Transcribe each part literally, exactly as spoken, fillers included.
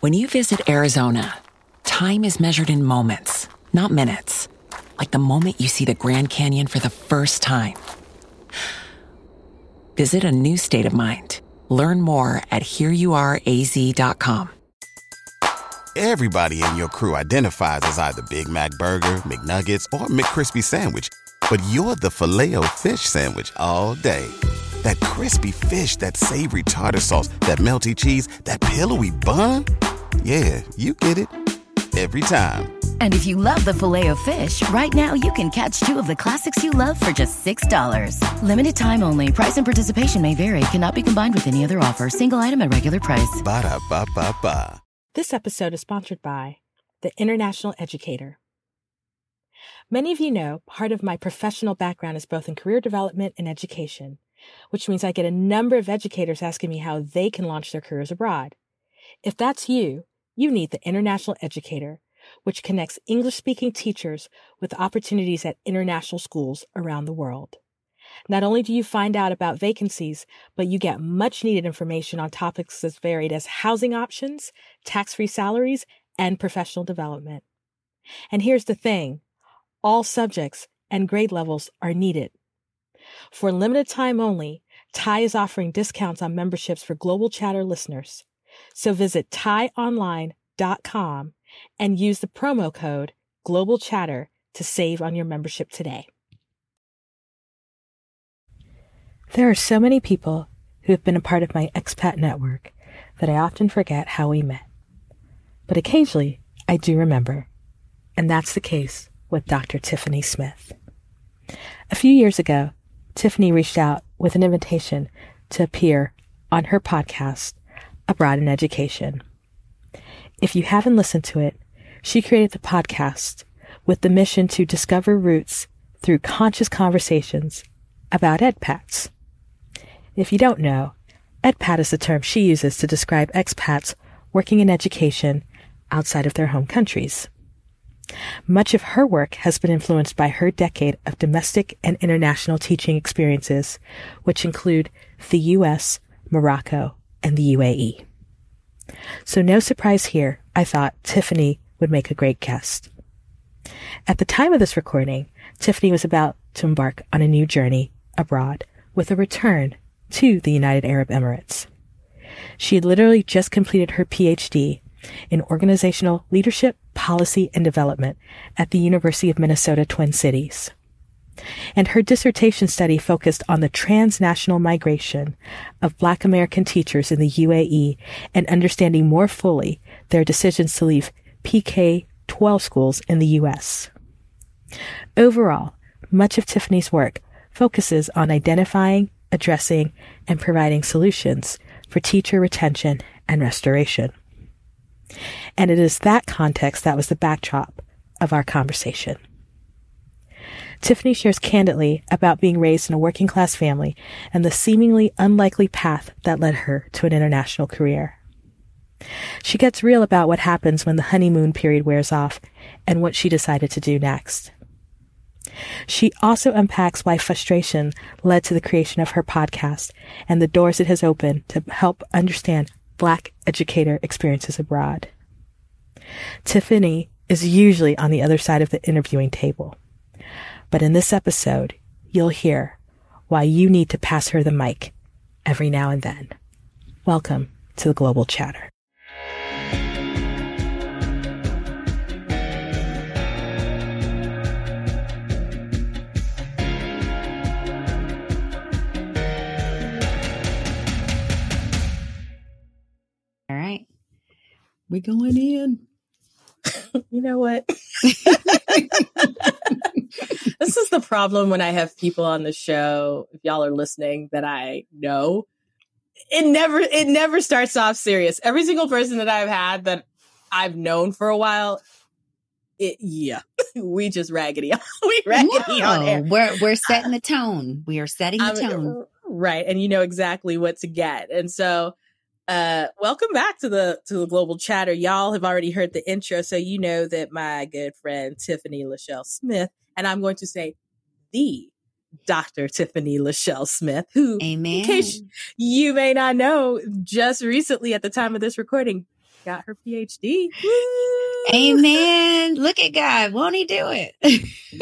When you visit Arizona, time is measured in moments, not minutes. Like the moment you see the Grand Canyon for the first time. Visit a new state of mind. Learn more at here you are a z dot com. Everybody in your crew identifies as either Big Mac Burger, McNuggets, or McCrispy Sandwich. But you're the Filet-O-Fish Sandwich all day. That crispy fish, that savory tartar sauce, that melty cheese, that pillowy bun. Yeah, you get it. Every time. And if you love the Filet-O-Fish, right now you can catch two of the classics you love for just six dollars. Limited time only. Price and participation may vary. Cannot be combined with any other offer. Single item at regular price. Ba-da-ba-ba-ba. This episode is sponsored by The International Educator. Many of you know part of my professional background is both in career development and education, which means I get a number of educators asking me how they can launch their careers abroad. If that's you, you need The International Educator, which connects English-speaking teachers with opportunities at international schools around the world. Not only do you find out about vacancies, but you get much-needed information on topics as varied as housing options, tax-free salaries, and professional development. And here's the thing, all subjects and grade levels are needed. For limited time only, T A I is offering discounts on memberships for Global Chatter listeners. So visit T A I online dot com and use the promo code GlobalChatter to save on your membership today. There are so many people who have been a part of my expat network that I often forget how we met. But occasionally, I do remember. And that's the case with Doctor Tiffany Smith. A few years ago, Tiffany reached out with an invitation to appear on her podcast, Abroad in Education. If you haven't listened to it, she created the podcast with the mission to discover roots through conscious conversations about EdPats. If you don't know, EdPat is the term she uses to describe expats working in education outside of their home countries. Much of her work has been influenced by her decade of domestic and international teaching experiences, which include the U S, Morocco, and the U A E. So no surprise here, I thought Tiffany would make a great guest. At the time of this recording, Tiffany was about to embark on a new journey abroad with a return to the United Arab Emirates. She had literally just completed her P H D in Organizational Leadership, Policy, and Development at the University of Minnesota Twin Cities. And her dissertation study focused on the transnational migration of Black American teachers in the U A E and understanding more fully their decisions to leave P K twelve schools in the U S. Overall, much of Tiffany's work focuses on identifying, addressing, and providing solutions for teacher retention and restoration. And it is that context that was the backdrop of our conversation. Tiffany shares candidly about being raised in a working-class family and the seemingly unlikely path that led her to an international career. She gets real about what happens when the honeymoon period wears off and what she decided to do next. She also unpacks why frustration led to the creation of her podcast and the doors it has opened to help understand Black educator experiences abroad. Tiffany is usually on the other side of the interviewing table. But in this episode, you'll hear why you need to pass her the mic every now and then. Welcome to the Global Chatter. All right. We're going in. You know what? This is the problem when I have people on the show, if y'all are listening, that I know. It never it never starts off serious. Every single person that I've had that I've known for a while, it, yeah, we just raggedy. we raggedy no, on air. We're, we're setting the tone. We are setting the I'm, tone. Right. And you know exactly what to get. And so... Uh, welcome back to the to the Global Chatter. Y'all have already heard the intro, so you know that my good friend Tiffany LaShelle Smith, and I'm going to say the Doctor Tiffany LaShelle Smith, who, Amen. In case you may not know, just recently at the time of this recording, got her P H D. Woo! Amen. Look at God. Won't he do it?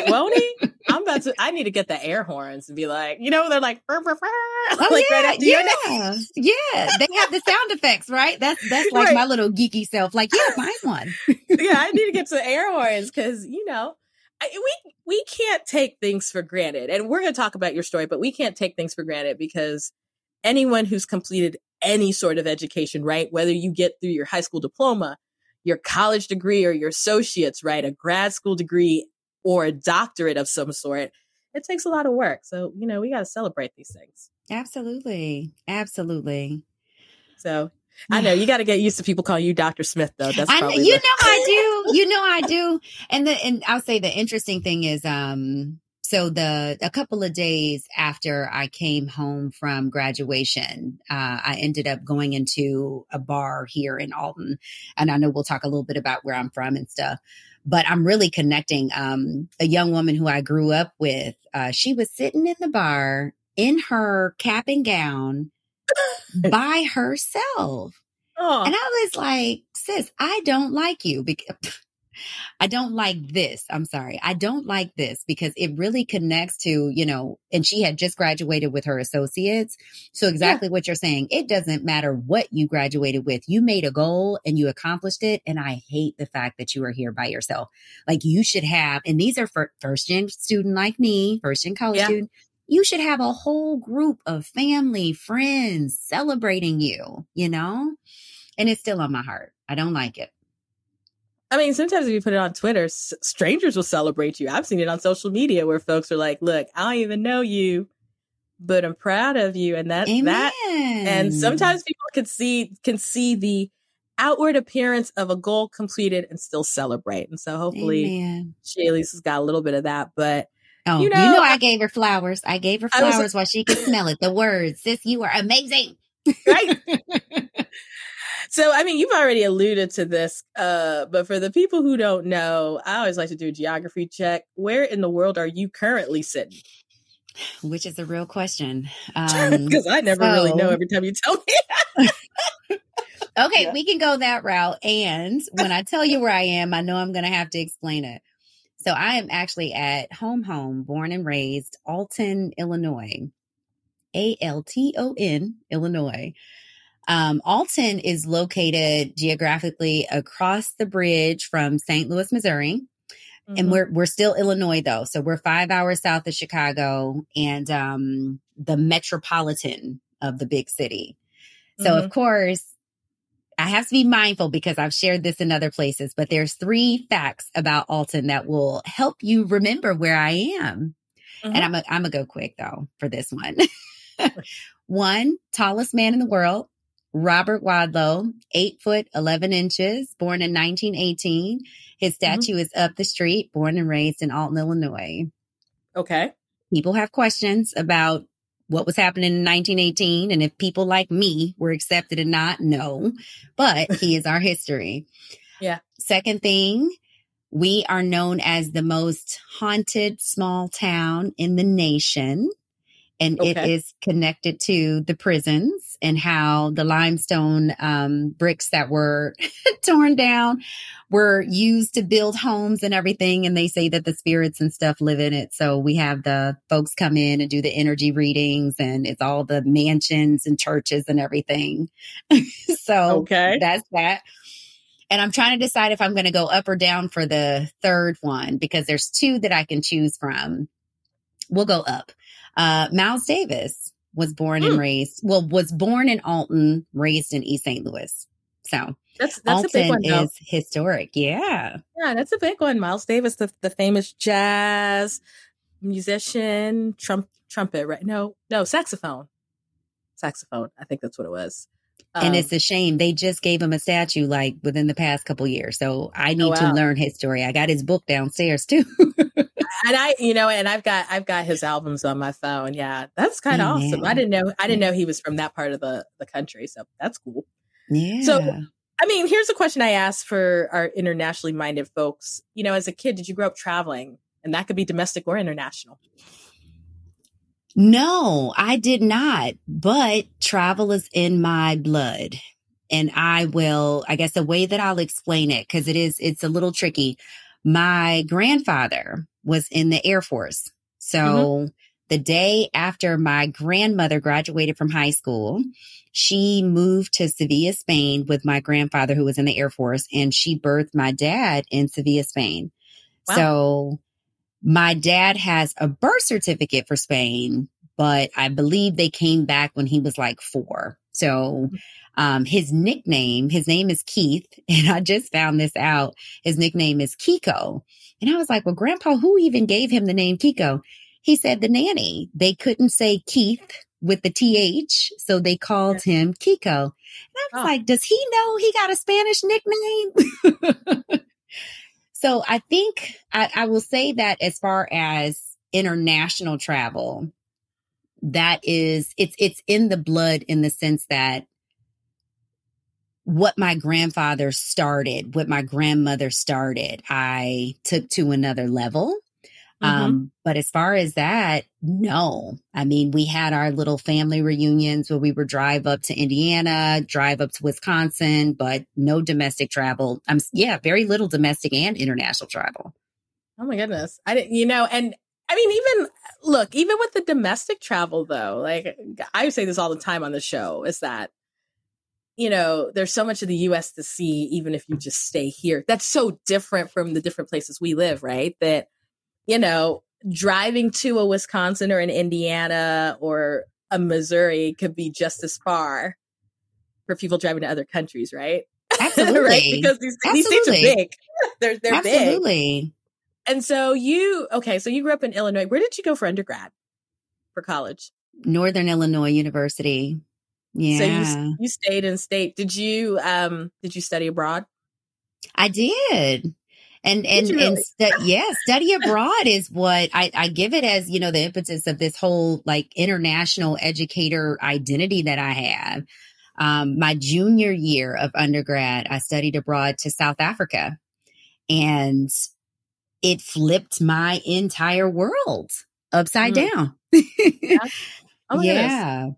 Won't he? I'm about to, I need to get the air horns and be like, you know, they're like, burr, burr, burr. Oh, like yeah, right after yeah, your name. Yeah. They have the sound effects, right? That's, that's like right. my little geeky self. Like, yeah, buy one. Yeah. I need to get to air horns because, you know, I, we, we can't take things for granted. And we're going to talk about your story, but we can't take things for granted because anyone who's completed any sort of education, right? Whether you get through your high school diploma, your college degree, or your associates, right? A grad school degree or a doctorate of some sort, it takes a lot of work. So, you know, we got to celebrate these things. Absolutely. Absolutely. So I know you got to get used to people calling you Doctor Smith, though. That's I know, probably you the- know I do. You know I do. And the and I'll say the interesting thing is, um, so the a couple of days after I came home from graduation, uh, I ended up going into a bar here in Alton, and I know we'll talk a little bit about where I'm from and stuff. But I'm really connecting. Um, a young woman who I grew up with, uh, she was sitting in the bar in her cap and gown by herself. Oh. And I was like, sis, I don't like you because I don't like this. I'm sorry. I don't like this because it really connects to, you know, and she had just graduated with her associates. So exactly yeah. what you're saying. It doesn't matter what you graduated with. You made a goal and you accomplished it. And I hate the fact that you are here by yourself. Like you should have, and these are for first gen student like me, first gen college yeah. student. You should have a whole group of family, friends celebrating you, you know, and it's still on my heart. I don't like it. I mean, sometimes if you put it on Twitter, s- strangers will celebrate you. I've seen it on social media where folks are like, look, I don't even know you, but I'm proud of you. And that's Amen. That. And sometimes people can see can see the outward appearance of a goal completed and still celebrate. And so hopefully Shaylee's got a little bit of that. But oh, you know, you know I, I gave her flowers. I gave her flowers was, while she could smell it. The words, sis, you are amazing. Right. So, I mean, you've already alluded to this, uh, but for the people who don't know, I always like to do a geography check. Where in the world are you currently sitting? Which is a real question. Um, 'cause I never so... really know every time you tell me. Okay, yeah. We can go that route. And when I tell you where I am, I know I'm going to have to explain it. So I am actually at home, home, born and raised, Alton, Illinois. A L T O N, Illinois. Um, Alton is located geographically across the bridge from Saint Louis, Missouri. Mm-hmm. And we're we're still Illinois, though. So we're five hours south of Chicago and um, the metropolitan of the big city. So, mm-hmm. of course, I have to be mindful because I've shared this in other places. But there's three facts about Alton that will help you remember where I am. Mm-hmm. And I'm a, I'm going to go quick, though, for this one. One, tallest man in the world. Robert Wadlow, eight foot, eleven inches, born in nineteen eighteen. His statue mm-hmm. is up the street, born and raised in Alton, Illinois. Okay. People have questions about what was happening in nineteen eighteen and if people like me were accepted or not. No, but he is our history. Yeah. Second thing, we are known as the most haunted small town in the nation. And okay. it is connected to the prisons and how the limestone um, bricks that were torn down were used to build homes and everything. And they say that the spirits and stuff live in it. So we have the folks come in and do the energy readings, and it's all the mansions and churches and everything. So okay. that's that. And I'm trying to decide if I'm going to go up or down for the third one, because there's two that I can choose from. We'll go up. Uh, Miles Davis was born mm. and raised, well, was born in Alton, raised in East Saint Louis. So that's, that's Alton a big one, though. Is historic. Yeah. Yeah, that's a big one. Miles Davis, the, the famous jazz musician, trump, trumpet, right? No, no, saxophone. Saxophone. I think that's what it was. Um, and it's a shame. They just gave him a statue like within the past couple years. So I need oh, wow. to learn his story. I got his book downstairs, too. And I, you know, and I've got, I've got his albums on my phone. Yeah. That's kind of awesome. I didn't know, I didn't know he was from that part of the, the country. So that's cool. Yeah. So, I mean, here's a question I asked for our internationally minded folks. You know, as a kid, did you grow up traveling? And that could be domestic or international. No, I did not. But travel is in my blood. And I will, I guess the way that I'll explain it, because it is, it's a little tricky. My grandfather was in the Air Force. So mm-hmm. the day after my grandmother graduated from high school, she moved to Sevilla, Spain with my grandfather who was in the Air Force, and she birthed my dad in Sevilla, Spain. Wow. So my dad has a birth certificate for Spain, but I believe they came back when he was like four. So um, his nickname, his name is Keith, and I just found this out. His nickname is Kiko. And I was like, well, Grandpa, who even gave him the name Kiko? He said the nanny. They couldn't say Keith with the T H, so they called him Kiko. And I was oh. like, does he know he got a Spanish nickname? So I think I, I will say that as far as international travel, that is, it's it's in the blood in the sense that what my grandfather started, what my grandmother started, I took to another level. Mm-hmm. Um, but as far as that, no. I mean, we had our little family reunions where we would drive up to Indiana, drive up to Wisconsin, but no domestic travel. Um, yeah, very little domestic and international travel. Oh my goodness. I didn't, you know, and I mean, even look, even with the domestic travel, though, like I say this all the time on the show, is that, you know, there's so much of the U S to see, even if you just stay here. That's so different from the different places we live, right? That, you know, driving to a Wisconsin or an Indiana or a Missouri could be just as far for people driving to other countries, right? Absolutely. Right? Because these, these states are big. They're, they're Absolutely. big. Absolutely. And so you, okay, so you grew up in Illinois. Where did you go for undergrad, for college? Northern Illinois University. Yeah. So you, you stayed in state. Did you, um, did you study abroad? I did. And, and, really? and stu- yeah, study abroad is what I, I give it as, you know, the impetus of this whole like international educator identity that I have. Um, my junior year of undergrad, I studied abroad to South Africa, and it flipped my entire world upside mm. down. yeah. Oh, yeah.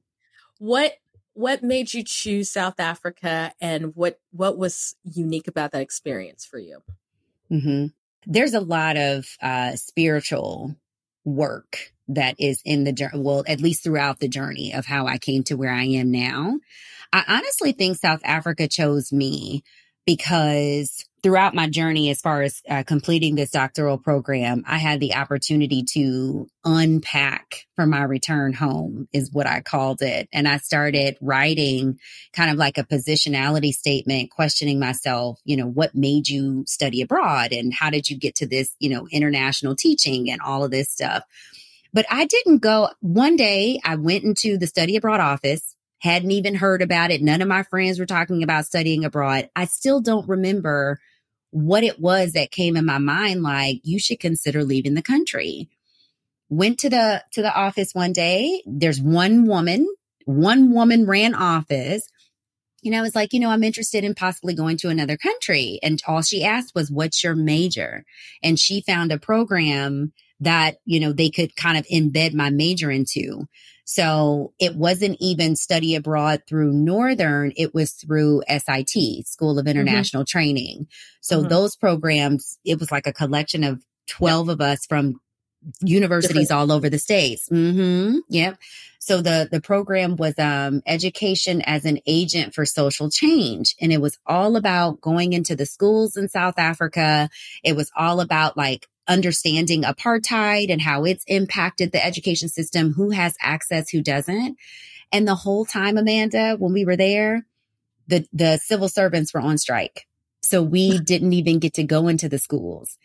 What what made you choose South Africa, and what what was unique about that experience for you? Mm-hmm. There's a lot of uh, spiritual work that is in the journey, well, at least throughout the journey of how I came to where I am now. I honestly think South Africa chose me because throughout my journey, as far as uh, completing this doctoral program, I had the opportunity to unpack for my return home is what I called it. And I started writing kind of like a positionality statement, questioning myself, you know, what made you study abroad and how did you get to this, you know, international teaching and all of this stuff. But I didn't go. One day I went into the study abroad office. Hadn't even heard about it. None of my friends were talking about studying abroad. I still don't remember what it was that came in my mind, like, you should consider leaving the country. Went to the to the office one day. There's one woman, one woman ran office. And I was like, you know, I'm interested in possibly going to another country. And all she asked was, what's your major? And she found a program that, you know, they could kind of embed my major into. So it wasn't even study abroad through Northern, it was through S I T, School of International mm-hmm. Training. So mm-hmm. those programs, it was like a collection of twelve yep. of us from universities Different. all over the States. Mm-hmm. Yep. So the, the program was um, Education as an Agent for Social Change. And it was all about going into the schools in South Africa. It was all about like understanding apartheid and how it's impacted the education system, who has access, who doesn't. And the whole time, Amanda, when we were there, the, the civil servants were on strike. So we didn't even get to go into the schools.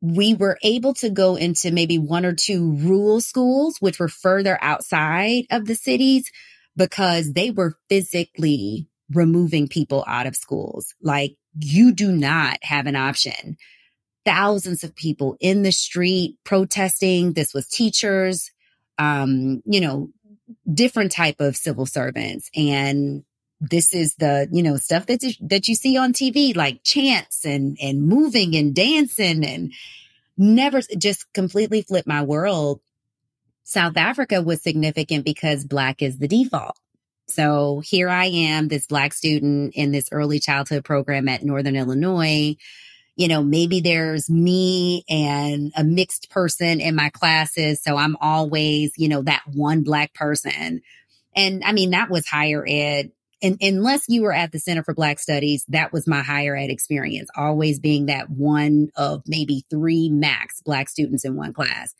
We were able to go into maybe one or two rural schools, which were further outside of the cities, because they were physically removing people out of schools. Like, you do not have an option. Thousands of people in the street protesting. This was teachers, um, you know, different type of civil servants. And this is the, you know, stuff that, that you see on T V, like chants and, and moving and dancing, and never just completely flipped my world. South Africa was significant because Black is the default. So here I am, this Black student in this early childhood program at Northern Illinois. You know, maybe there's me and a mixed person in my classes. So I'm always, you know, that one Black person. And I mean, that was higher ed. And unless you were at the Center for Black Studies, that was my higher ed experience, always being that one of maybe three max Black students in one class.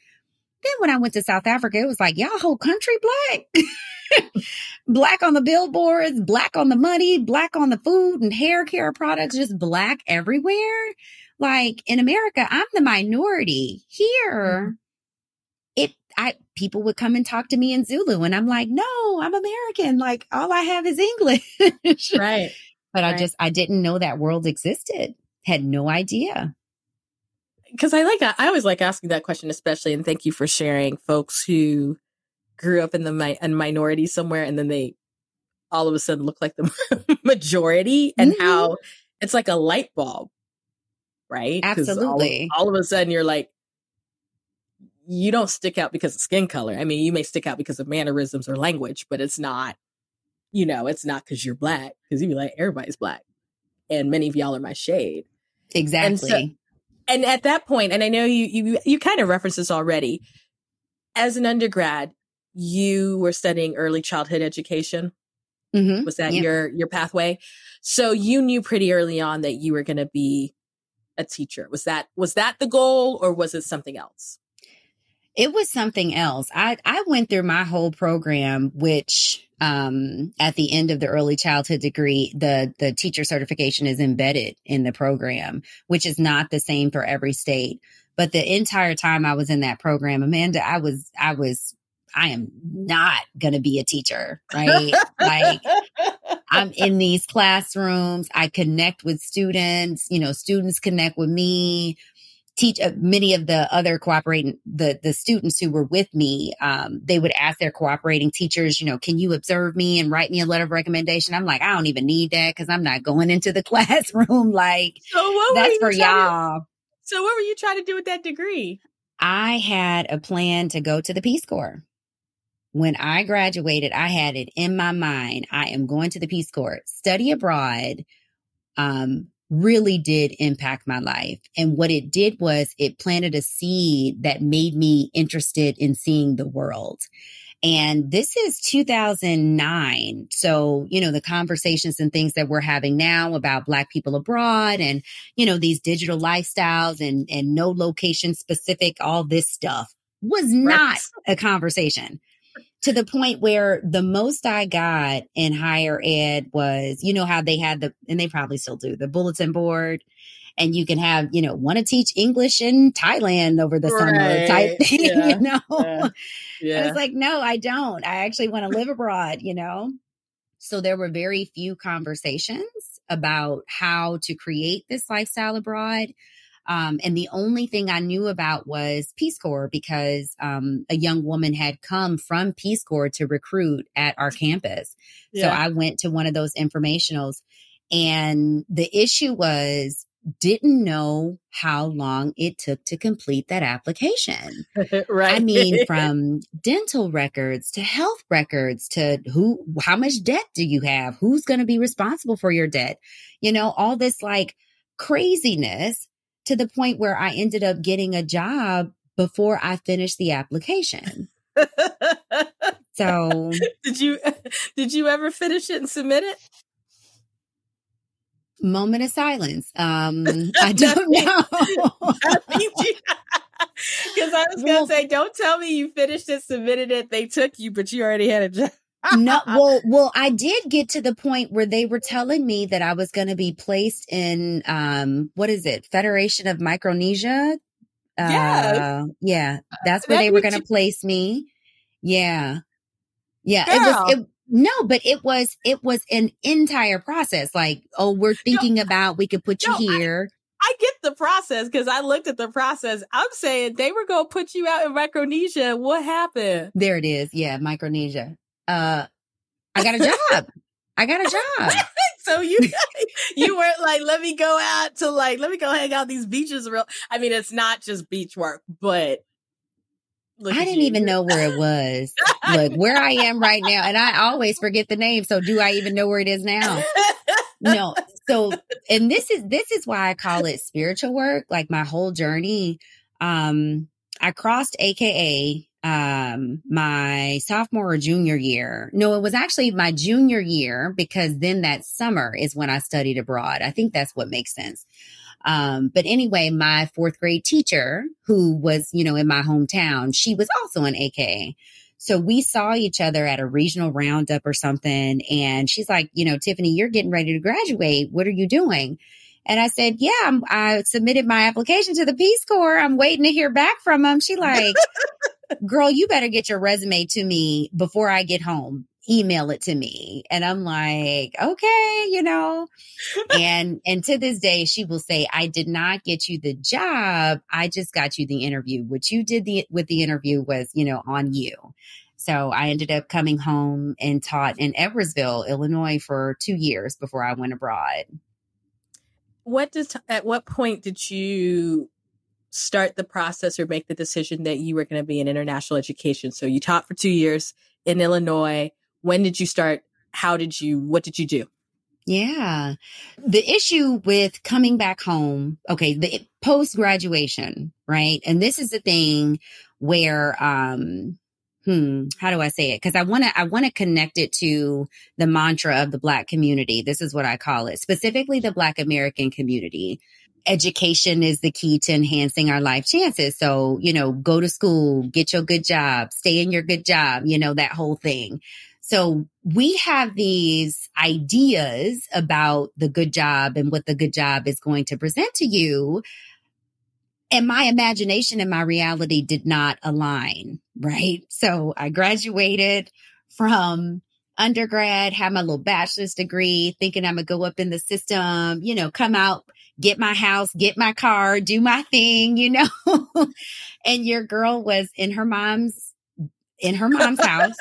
Then when I went to South Africa, it was like, y'all whole country Black. Black on the billboards, Black on the money, Black on the food and hair care products, just Black everywhere. Like in America, I'm the minority. Here, mm-hmm. it I people would come and talk to me in Zulu and I'm like, no, I'm American. Like all I have is English. Right. But right. I just, I didn't know that world existed. Had no idea. Because I like, I always like asking that question, especially, and thank you for sharing folks who grew up in the mi- in minority somewhere and then they all of a sudden look like the majority and mm-hmm. how it's like a light bulb, right? Absolutely. All, all of a sudden you're like, you don't stick out because of skin color. I mean, you may stick out because of mannerisms or language, but it's not, you know, it's not because you're Black, because you'd be like, everybody's Black. And many of y'all are my shade. Exactly. And so, And at that point, and I know you you you kind of referenced this already, as an undergrad, you were studying early childhood education. Mm-hmm. Was that yeah. your your pathway? So you knew pretty early on that you were going to be a teacher. Was that was that the goal, or was it something else? It was something else. I, I went through my whole program, which um, at the end of the early childhood degree, the, the teacher certification is embedded in the program, which is not the same for every state. But the entire time I was in that program, Amanda, I was, I was, I am not going to be a teacher, right? Like I'm in these classrooms, I connect with students, you know, students connect with me. Teach uh, many of the other cooperating, the, the students who were with me, um, they would ask their cooperating teachers, you know, can you observe me and write me a letter of recommendation? I'm like, I don't even need that because I'm not going into the classroom. Like, so what that's for y'all. To, so what were you trying to do with that degree? I had a plan to go to the Peace Corps. When I graduated, I had it in my mind. I am going to the Peace Corps. Study abroad. Um, really did impact my life. And what it did was it planted a seed that made me interested in seeing the world. And this is two thousand nine. So, you know, the conversations and things that we're having now about Black people abroad and, you know, these digital lifestyles and, and no location specific, all this stuff was not a conversation. To the point where the most I got in higher ed was, you know, how they had the, and they probably still do, the bulletin board. And you can have, you know, want to teach English in Thailand over the right. summer type thing, yeah. you know? Yeah. Yeah. I was like, no, I don't. I actually want to live abroad, you know? So there were very few conversations about how to create this lifestyle abroad. Um, and the only thing I knew about was Peace Corps because um, a young woman had come from Peace Corps to recruit at our campus. Yeah. So I went to one of those informationals and the issue was didn't know how long it took to complete that application. Right. I mean, from dental records to health records to who, how much debt do you have? Who's going to be responsible for your debt? You know, all this like craziness. To the point where I ended up getting a job before I finished the application. So did you, did you ever finish it and submit it? Moment of silence. Um, I don't know. Because I was going to well, say, don't tell me you finished it, submitted it. They took you, but you already had a job. No, well, well, I did get to the point where they were telling me that I was going to be placed in, um, what is it? Federation of Micronesia. Uh, yeah. Yeah. That's where that they were going to you- place me. Yeah. Yeah. It was, it, no, but it was, it was an entire process. Like, oh, we're thinking no, about, we could put no, you here. I, I get the process because I looked at the process. I'm saying they were going to put you out in Micronesia. What happened? There it is. Yeah. Micronesia. Uh, I got a job. I got a job. So you you weren't like, let me go out to like, let me go hang out these beaches. Real, I mean, it's not just beach work, but Look I didn't you. even know where it was. Look, where I am right now. And I always forget the name. So do I even know where it is now? No. So, and this is, this is why I call it spiritual work. Like my whole journey, um, I crossed A K A um, my sophomore or junior year. No, it was actually my junior year, because then that summer is when I studied abroad. I think that's what makes sense. Um, but anyway, my fourth grade teacher, who was, you know, in my hometown, she was also an A K A. So we saw each other at a regional roundup or something. And she's like, you know, Tiffany, you're getting ready to graduate. What are you doing? And I said, yeah, I'm, I submitted my application to the Peace Corps. I'm waiting to hear back from them. She like, girl, you better get your resume to me before I get home. Email it to me. And I'm like, okay, you know, and, and to this day, she will say, I did not get you the job. I just got you the interview. What you did the, with the interview was, you know, on you. So I ended up coming home and taught in Evansville, Illinois for two years before I went abroad. What does, at what point did you start the process or make the decision that you were going to be in international education? So you taught for two years in Illinois. When did you start? How did you, what did you do? Yeah. The issue with coming back home, okay, the post-graduation, right? And this is the thing where, um, hmm, how do I say it? Cause I want to, I want to connect it to the mantra of the Black community. This is what I call it, specifically the Black American community. Education is the key to enhancing our life chances. So, you know, go to school, get your good job, stay in your good job, you know, that whole thing. So we have these ideas about the good job and what the good job is going to present to you. And my imagination and my reality did not align, right? So I graduated from undergrad, had my little bachelor's degree, thinking I'm going to go up in the system, you know, come out, get my house, get my car, do my thing, you know. And your girl was in her mom's, in her mom's house,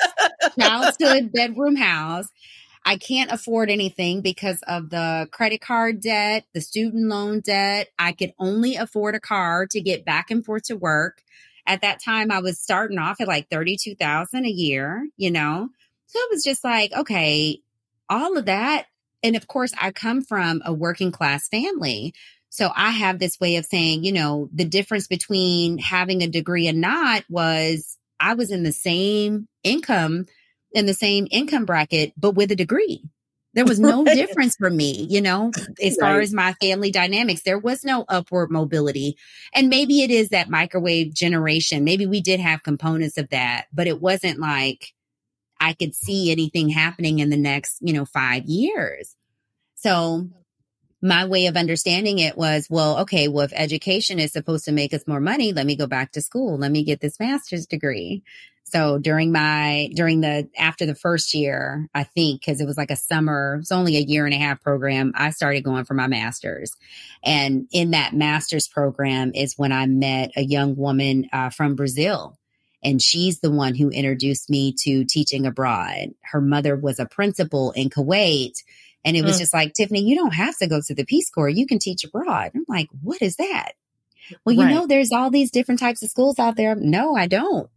childhood bedroom house. I can't afford anything because of the credit card debt, the student loan debt. I could only afford a car to get back and forth to work. At that time, I was starting off at like thirty-two thousand dollars a year, you know. So it was just like, okay, all of that. And of course, I come from a working class family. So I have this way of saying, you know, the difference between having a degree and not was I was in the same income, in the same income bracket, but with a degree. There was no difference for me, you know, as far as my family dynamics. There was no upward mobility. And maybe it is that microwave generation. Maybe we did have components of that, but it wasn't like I could see anything happening in the next, you know, five years. So my way of understanding it was, well, okay, well, if education is supposed to make us more money, let me go back to school. Let me get this master's degree. So during my, during the, after the first year, I think, cause it was like a summer, it's only a year and a half program. I started going for my master's. And in that master's program is when I met a young woman uh, from Brazil. And she's the one who introduced me to teaching abroad. Her mother was a principal in Kuwait. And it was mm. just like, Tiffany, you don't have to go to the Peace Corps. You can teach abroad. I'm like, what is that? Well, you right. know, there's all these different types of schools out there. No, I don't.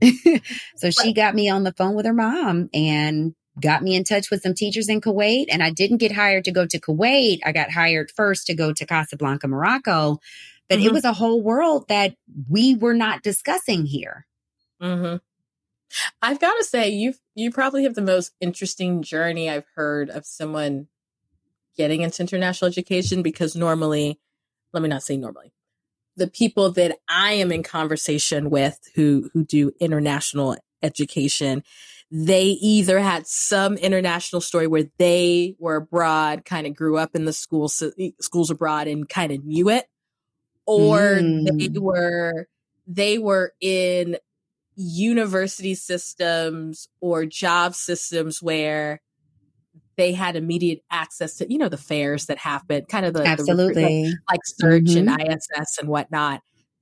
So she got me on the phone with her mom and got me in touch with some teachers in Kuwait. And I didn't get hired to go to Kuwait. I got hired first to go to Casablanca, Morocco. But mm-hmm. it was a whole world that we were not discussing here. Mm-hmm. I've got to say, you you probably have the most interesting journey I've heard of someone getting into international education, because normally, let me not say normally, the people that I am in conversation with who who do international education, they either had some international story where they were abroad, kind of grew up in the school, so, schools abroad and kind of knew it, or mm. they were they were in university systems or job systems where they had immediate access to, you know, the fairs that happened, kind of the, Absolutely. the like Surge mm-hmm. and I S S and whatnot.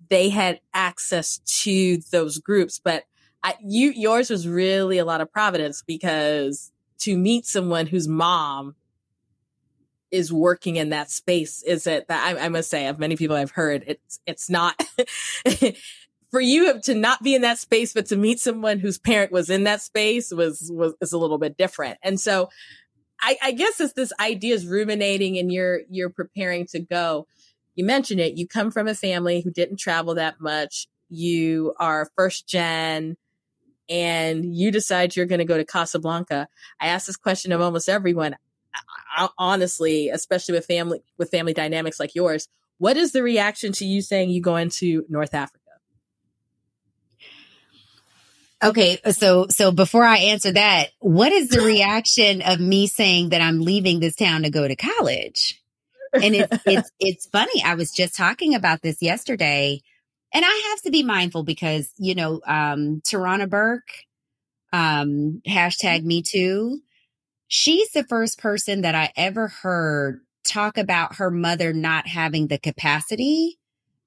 They had access to those groups, but I, you, yours was really a lot of providence, because to meet someone whose mom is working in that space is it that I, I must say, of many people I've heard, it's it's not. for you to not be in that space, but to meet someone whose parent was in that space was, was, is a little bit different. And so I, I guess as this idea is ruminating and you're, you're preparing to go, you mentioned it, you come from a family who didn't travel that much. You are first gen and you decide you're going to go to Casablanca. I ask this question of almost everyone. I, I, honestly, especially with family, with family dynamics like yours, what is the reaction to you saying you go into North Africa? Okay, so so before I answer that, what is the reaction of me saying that I'm leaving this town to go to college? And it's it's it's funny. I was just talking about this yesterday, and I have to be mindful because you know um, Tarana Burke, um, hashtag Me Too. She's the first person that I ever heard talk about her mother not having the capacity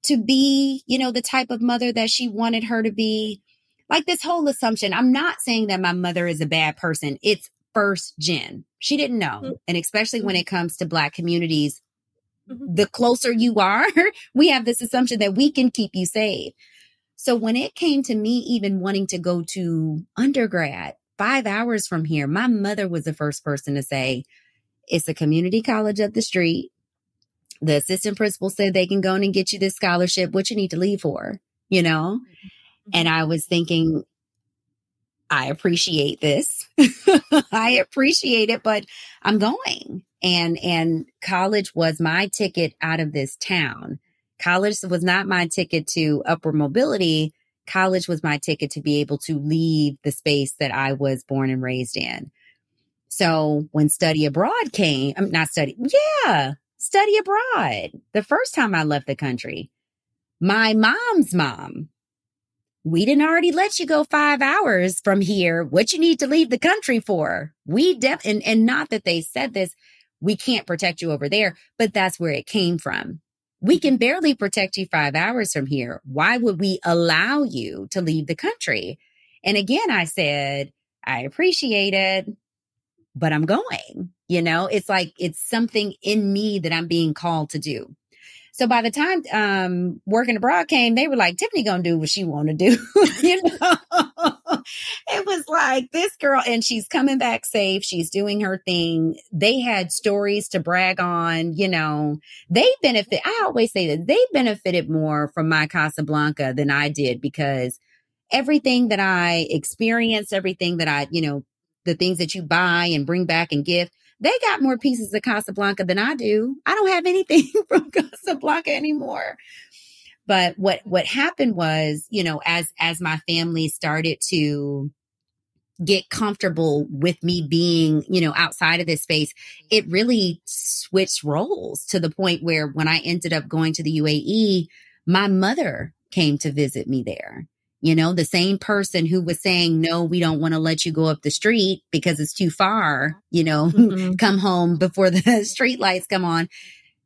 to be, you know, the type of mother that she wanted her to be. Like this whole assumption, I'm not saying that my mother is a bad person. It's first gen. She didn't know. Mm-hmm. And especially when it comes to Black communities, mm-hmm. the closer you are, we have this assumption that we can keep you safe. So when it came to me even wanting to go to undergrad five hours from here, my mother was the first person to say, it's a community college up the street. The assistant principal said they can go in and get you this scholarship, what you need to leave for, you know? Mm-hmm. And I was thinking, I appreciate this. I appreciate it, but I'm going. And and college was my ticket out of this town. College was not my ticket to upward mobility. College was my ticket to be able to leave the space that I was born and raised in. So when study abroad came, I'm not study, yeah, study abroad. The first time I left the country, my mom's mom, we didn't already let you go five hours from here. What you need to leave the country for? We def- and, and not that they said this, we can't protect you over there, but that's where it came from. We can barely protect you five hours from here. Why would we allow you to leave the country? And again, I said, I appreciate it, but I'm going. You know, it's like, it's something in me that I'm being called to do. So by the time um, working abroad came, they were like, Tiffany gonna do what she wanna do. You know, it was like this girl, and she's coming back safe. She's doing her thing. They had stories to brag on. You know, they benefit. I always say that they benefited more from my Casablanca than I did because everything that I experienced, everything that I, you know, the things that you buy and bring back and gift, they got more pieces of Casablanca than I do. I don't have anything from Casablanca anymore. But what, what happened was, you know, as, as my family started to get comfortable with me being, you know, outside of this space, it really switched roles to the point where when I ended up going to the U A E, my mother came to visit me there. You know, the same person who was saying, no, we don't want to let you go up the street because it's too far, you know, mm-hmm. come home before the street lights come on.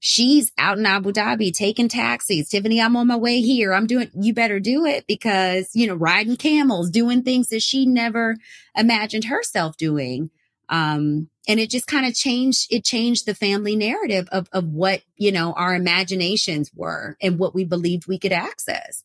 She's out in Abu Dhabi taking taxis. Tiffany, I'm on my way here. I'm doing, you better do it because, you know, riding camels, doing things that she never imagined herself doing. Um, and it just kind of changed, it changed the family narrative of, of what, you know, our imaginations were and what we believed we could access.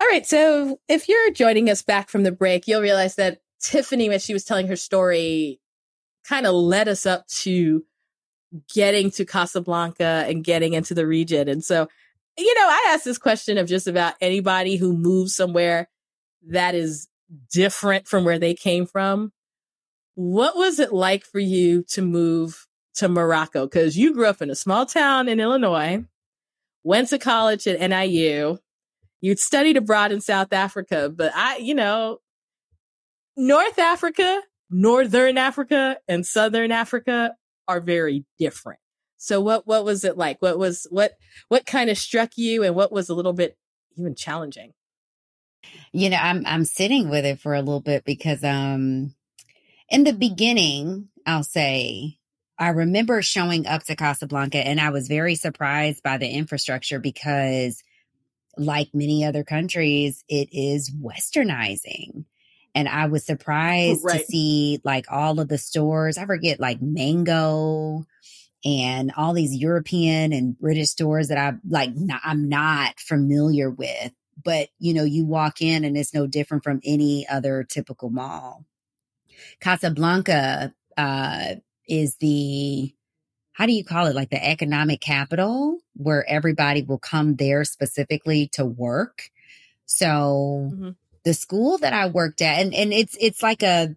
All right, so if you're joining us back from the break, you'll realize that Tiffany, when she was telling her story, kind of led us up to getting to Casablanca and getting into the region. And so you know, I asked this question of just about anybody who moves somewhere that is different from where they came from. What was it like for you to move to Morocco? Because you grew up in a small town in Illinois, went to college at N I U, you'd studied abroad in South Africa, but I, you know, North Africa, Northern Africa, and Southern Africa are very different. So what what was it like? What was what what kind of struck you, and what was a little bit even challenging? You know, I'm I'm sitting with it for a little bit because um in the beginning, I'll say, I remember showing up to Casablanca and I was very surprised by the infrastructure because, like many other countries, it is westernizing. And I was surprised right. to see like all of the stores. I forget, like Mango and all these European and British stores that I like, not, I'm not familiar with. But, you know, you walk in and it's no different from any other typical mall. Casablanca uh, is the, how do you call it? Like the economic capital where everybody will come there specifically to work. So mm-hmm. the school that I worked at, and, and it's it's like a,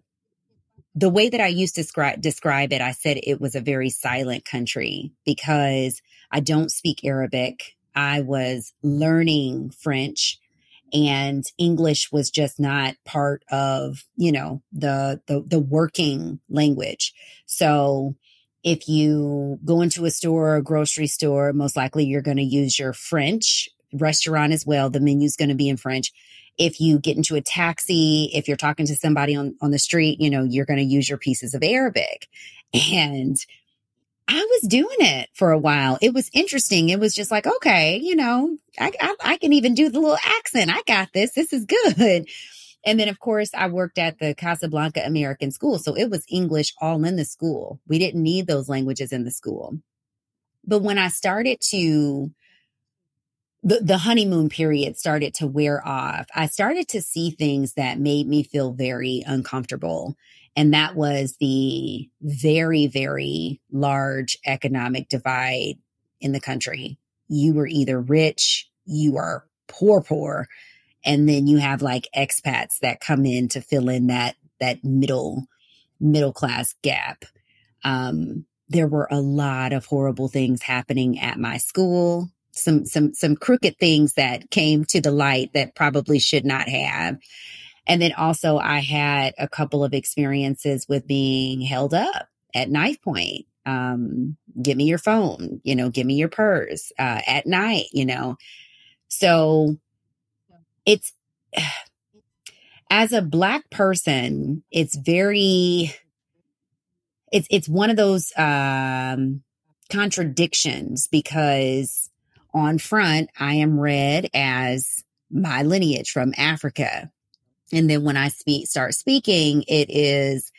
the way that I used to describe, describe it, I said it was a very silent country because I don't speak Arabic. I was learning French, and English was just not part of, you know, the, the, the working language. So if you go into a store, a grocery store, most likely you're going to use your French. Restaurant as well, the menu's going to be in French. If you get into a taxi, if you're talking to somebody on, on the street, you know, you're going to use your pieces of Arabic. And I was doing it for a while. It was interesting. It was just like, okay, you know, I, I, I can even do the little accent. I got this. This is good. And then, of course, I worked at the Casablanca American School. So it was English all in the school. We didn't need those languages in the school. But when I started to, the, the honeymoon period started to wear off, I started to see things that made me feel very uncomfortable. And that was the very, very large economic divide in the country. You were either rich, you are poor, poor, and then you have like expats that come in to fill in that that middle middle class gap. Um, there were a lot of horrible things happening at my school. Some some some crooked things that came to the light that probably should not have. And then also I had a couple of experiences with being held up at knife point. Um, give me your phone, you know, give me your purse uh, at night, you know. So it's, as a Black person, it's very, it's, it's one of those um, contradictions because on front, I am read as my lineage from Africa. And then when I speak, start speaking, it is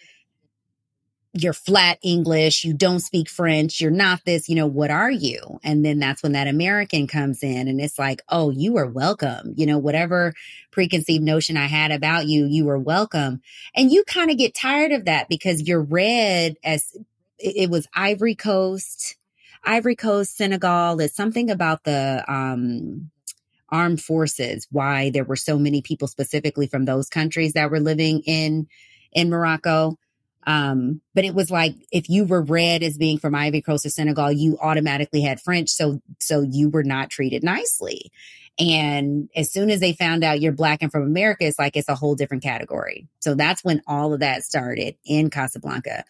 you're flat English, you don't speak French, you're not this, you know, what are you? And then that's when that American comes in and it's like, oh, you are welcome. You know, whatever preconceived notion I had about you, you were welcome. And you kind of get tired of that because you're read as it was Ivory Coast, Ivory Coast, Senegal. It's something about the um, armed forces, why there were so many people specifically from those countries that were living in in Morocco. Um, but it was like if you were read as being from Ivory Coast or Senegal, you automatically had French. So so you were not treated nicely. And as soon as they found out you're Black and from America, it's like it's a whole different category. So that's when all of that started in Casablanca.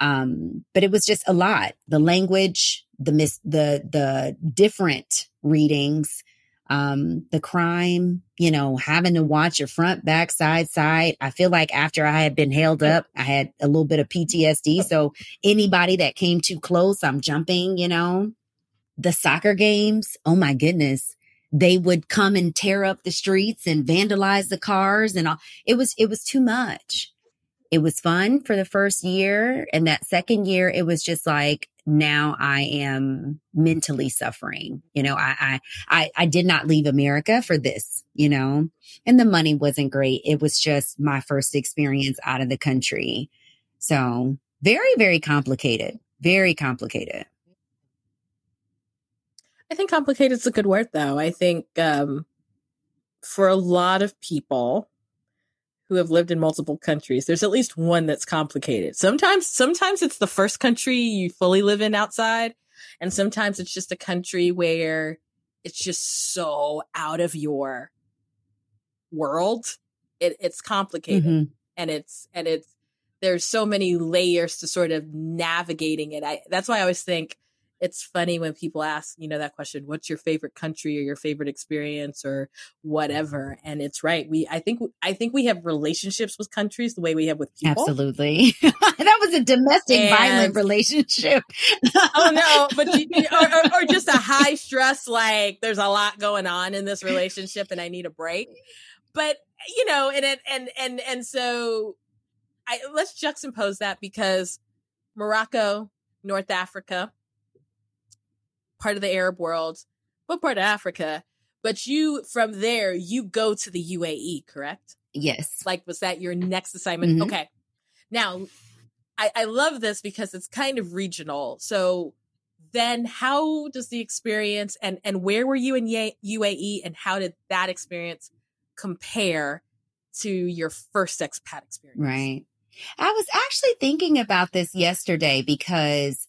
Um, but it was just a lot. The language, the mis- the the different readings, um, the crime, you know, having to watch your front, back, side, side. I feel like after I had been held up, I had a little bit of P T S D. So anybody that came too close, I'm jumping, you know. The soccer games, oh my goodness. They would come and tear up the streets and vandalize the cars and all. It was it was too much. It was fun for the first year. And that second year, it was just like, now I am mentally suffering. You know, I, I, I, I did not leave America for this, you know, and the money wasn't great. It was just my first experience out of the country. So very, very complicated, very complicated. I think complicated is a good word, though. I think um, for a lot of people who have lived in multiple countries, there's at least one that's complicated. Sometimes, sometimes it's the first country you fully live in outside. And sometimes it's just a country where it's just so out of your world. It, it's complicated. Mm-hmm. And it's, and it's, there's so many layers to sort of navigating it. I, that's why I always think it's funny when people ask, you know, that question, what's your favorite country or your favorite experience or whatever? And it's right. We, I think, I think we have relationships with countries the way we have with people. Absolutely. That was a domestic and, violent relationship. Oh no, but you, or, or, or just a high stress, like there's a lot going on in this relationship and I need a break, but you know, and, it, and, and, and so I, let's juxtapose that because Morocco, North Africa, part of the Arab world, but part of Africa. But you, from there, you go to the U A E, correct? Yes. Like, was that your next assignment? Mm-hmm. Okay. Now, I, I love this because it's kind of regional. So then how does the experience, and, and where were you in U A E, and how did that experience compare to your first expat experience? Right. I was actually thinking about this yesterday because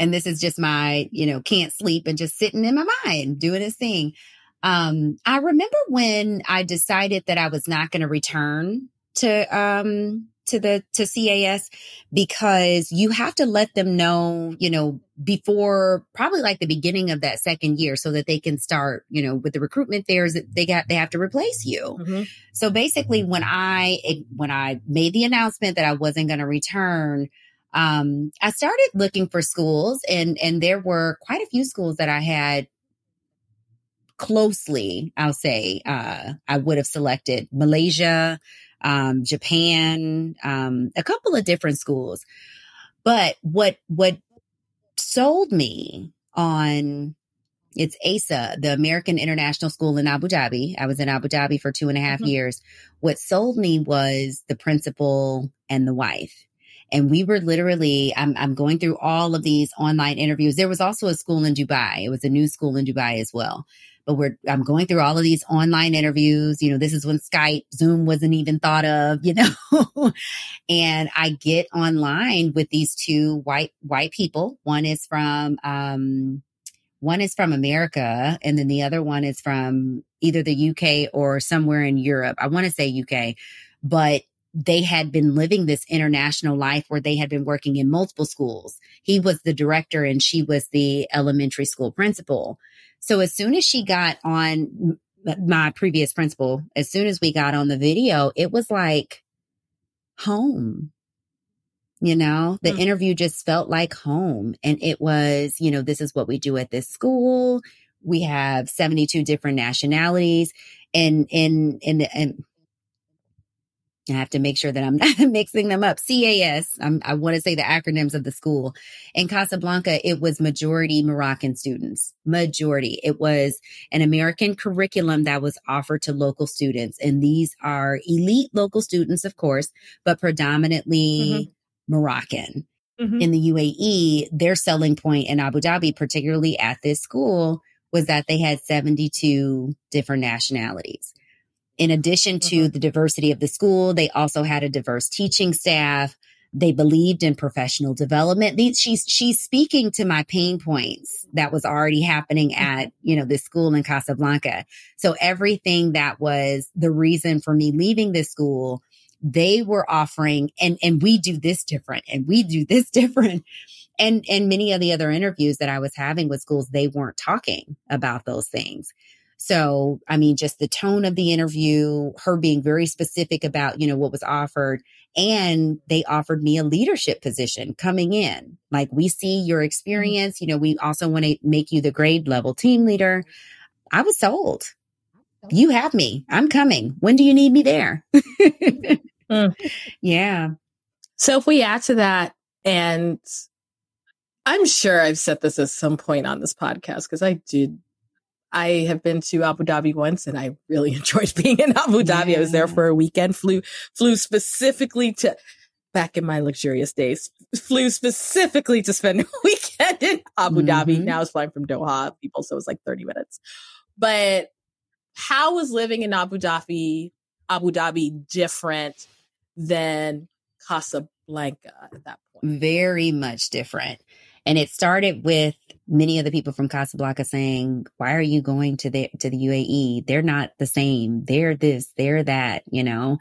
and this is just my, you know, can't sleep and just sitting in my mind doing this thing. Um, I remember when I decided that I was not going to return to, um, to the, to C A S, because you have to let them know, you know, before probably like the beginning of that second year so that they can start, you know, with the recruitment fairs that they got, they have to replace you. Mm-hmm. So basically when I, when I made the announcement that I wasn't going to return, Um, I started looking for schools, and, and there were quite a few schools that I had closely, I'll say, uh, I would have selected Malaysia, um, Japan, um, a couple of different schools. But what, what sold me on it's A I S A, the American International School in Abu Dhabi. I was in Abu Dhabi for two and a half mm-hmm. years. What sold me was the principal and the wife. And we were literally, I'm, I'm going through all of these online interviews. There was also a school in Dubai. It was a new school in Dubai as well. But we're, I'm going through all of these online interviews. You know, this is when Skype, Zoom wasn't even thought of, you know. And I get online with these two white, white people. One is from, um, one is from America. And then the other one is from either the U K or somewhere in Europe. I want to say U K, but they had been living this international life where they had been working in multiple schools. He was the director and she was the elementary school principal. So as soon as she got on, my previous principal, as soon as we got on the video, it was like home. You know, the mm-hmm. interview just felt like home. And it was, you know, this is what we do at this school. We have seventy-two different nationalities, and, and, and, and, I have to make sure that I'm not mixing them up. C A S, I'm, I want to say the acronyms of the school. In Casablanca, it was majority Moroccan students. Majority. It was an American curriculum that was offered to local students. And these are elite local students, of course, but predominantly mm-hmm. Moroccan. Mm-hmm. In the U A E, their selling point in Abu Dhabi, particularly at this school, was that they had seventy-two different nationalities. In addition to mm-hmm. the diversity of the school, they also had a diverse teaching staff. They believed in professional development. These, she's, she's speaking to my pain points that was already happening at, you know, this school in Casablanca. So everything that was the reason for me leaving this school, they were offering, and, and we do this different, and we do this different. And, and many of the other interviews that I was having with schools, they weren't talking about those things. So, I mean, just the tone of the interview, her being very specific about, you know, what was offered. And they offered me a leadership position coming in. Like, we see your experience. You know, we also want to make you the grade level team leader. I was sold. You have me. I'm coming. When do you need me there? mm. Yeah. So if we add to that, and I'm sure I've said this at some point on this podcast, because I did. I have been to Abu Dhabi once, and I really enjoyed being in Abu Dhabi. Yeah. I was there for a weekend, flew flew specifically to back in my luxurious days, flew specifically to spend a weekend in Abu mm-hmm. Dhabi. Now I was flying from Doha, people, so it was like thirty minutes. But how was living in Abu Dhabi, Abu Dhabi different than Casablanca at that point? Very much different. And it started with many of the people from Casablanca saying, why are you going to the, to the U A E? They're not the same. They're this, they're that, you know?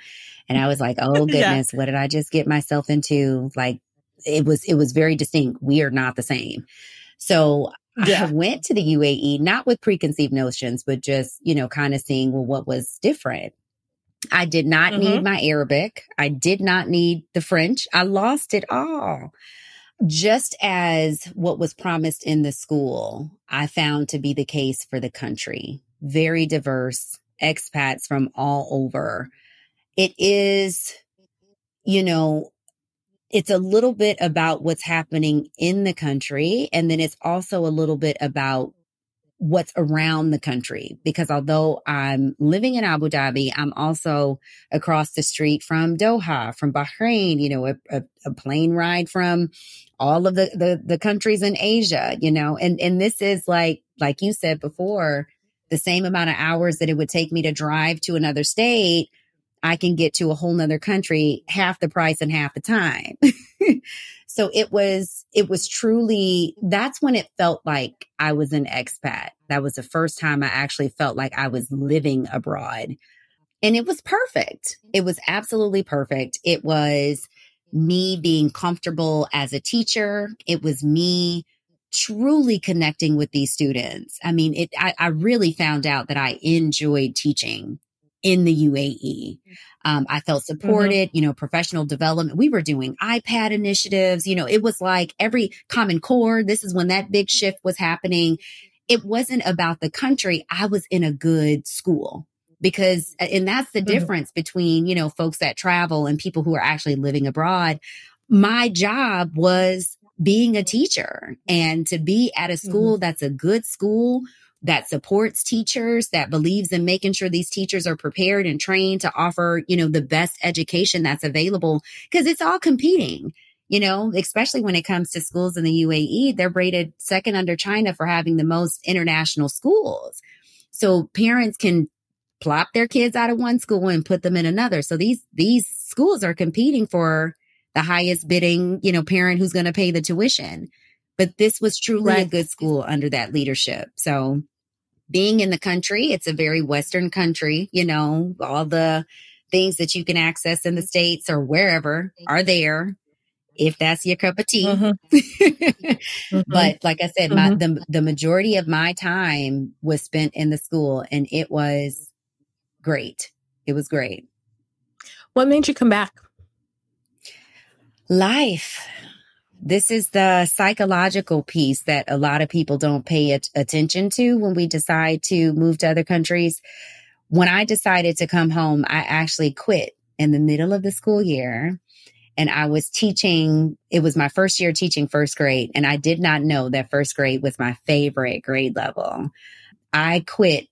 And I was like, oh goodness, yeah. What did I just get myself into? Like it was, it was very distinct. We are not the same. So yeah. I went to the U A E, not with preconceived notions, but just, you know, kind of seeing, well, what was different? I did not mm-hmm. need my Arabic. I did not need the French. I lost it all. Just as what was promised in the school, I found to be the case for the country. Very diverse, expats from all over. It is, you know, it's a little bit about what's happening in the country. And then it's also a little bit about what's around the country. Because although I'm living in Abu Dhabi, I'm also across the street from Doha, from Bahrain, you know, a, a, a plane ride from all of the, the, the countries in Asia, you know, and, and this is like, like you said before, the same amount of hours that it would take me to drive to another state, I can get to a whole nother country, half the price and half the time. So it was, it was truly, that's when it felt like I was an expat. That was the first time I actually felt like I was living abroad. And it was perfect. It was absolutely perfect. It was me being comfortable as a teacher. It was me truly connecting with these students. I mean, it, I, I really found out that I enjoyed teaching in the U A E. Um, I felt supported, mm-hmm. you know, professional development. We were doing iPad initiatives. You know, it was like every Common Core. This is when that big shift was happening. It wasn't about the country. I was in a good school because, and that's the mm-hmm. difference between, you know, folks that travel and people who are actually living abroad. My job was being a teacher and to be at a school mm-hmm. that's a good school that supports teachers, that believes in making sure these teachers are prepared and trained to offer, you know, the best education that's available, because it's all competing, you know, especially when it comes to schools in the U A E. They're rated second under China for having the most international schools. So parents can plop their kids out of one school and put them in another. So these, these schools are competing for the highest bidding, you know, parent who's going to pay the tuition. But this was truly right. a good school under that leadership. So being in the country, it's a very Western country, you know, all the things that you can access in the States or wherever are there, if that's your cup of tea. Uh-huh. uh-huh. But like I said, uh-huh. my, the, the majority of my time was spent in the school, and it was great. It was great. What made you come back? Life. This is the psychological piece that a lot of people don't pay a- attention to when we decide to move to other countries. When I decided to come home, I actually quit in the middle of the school year, and I was teaching. It was my first year teaching first grade, and I did not know that first grade was my favorite grade level. I quit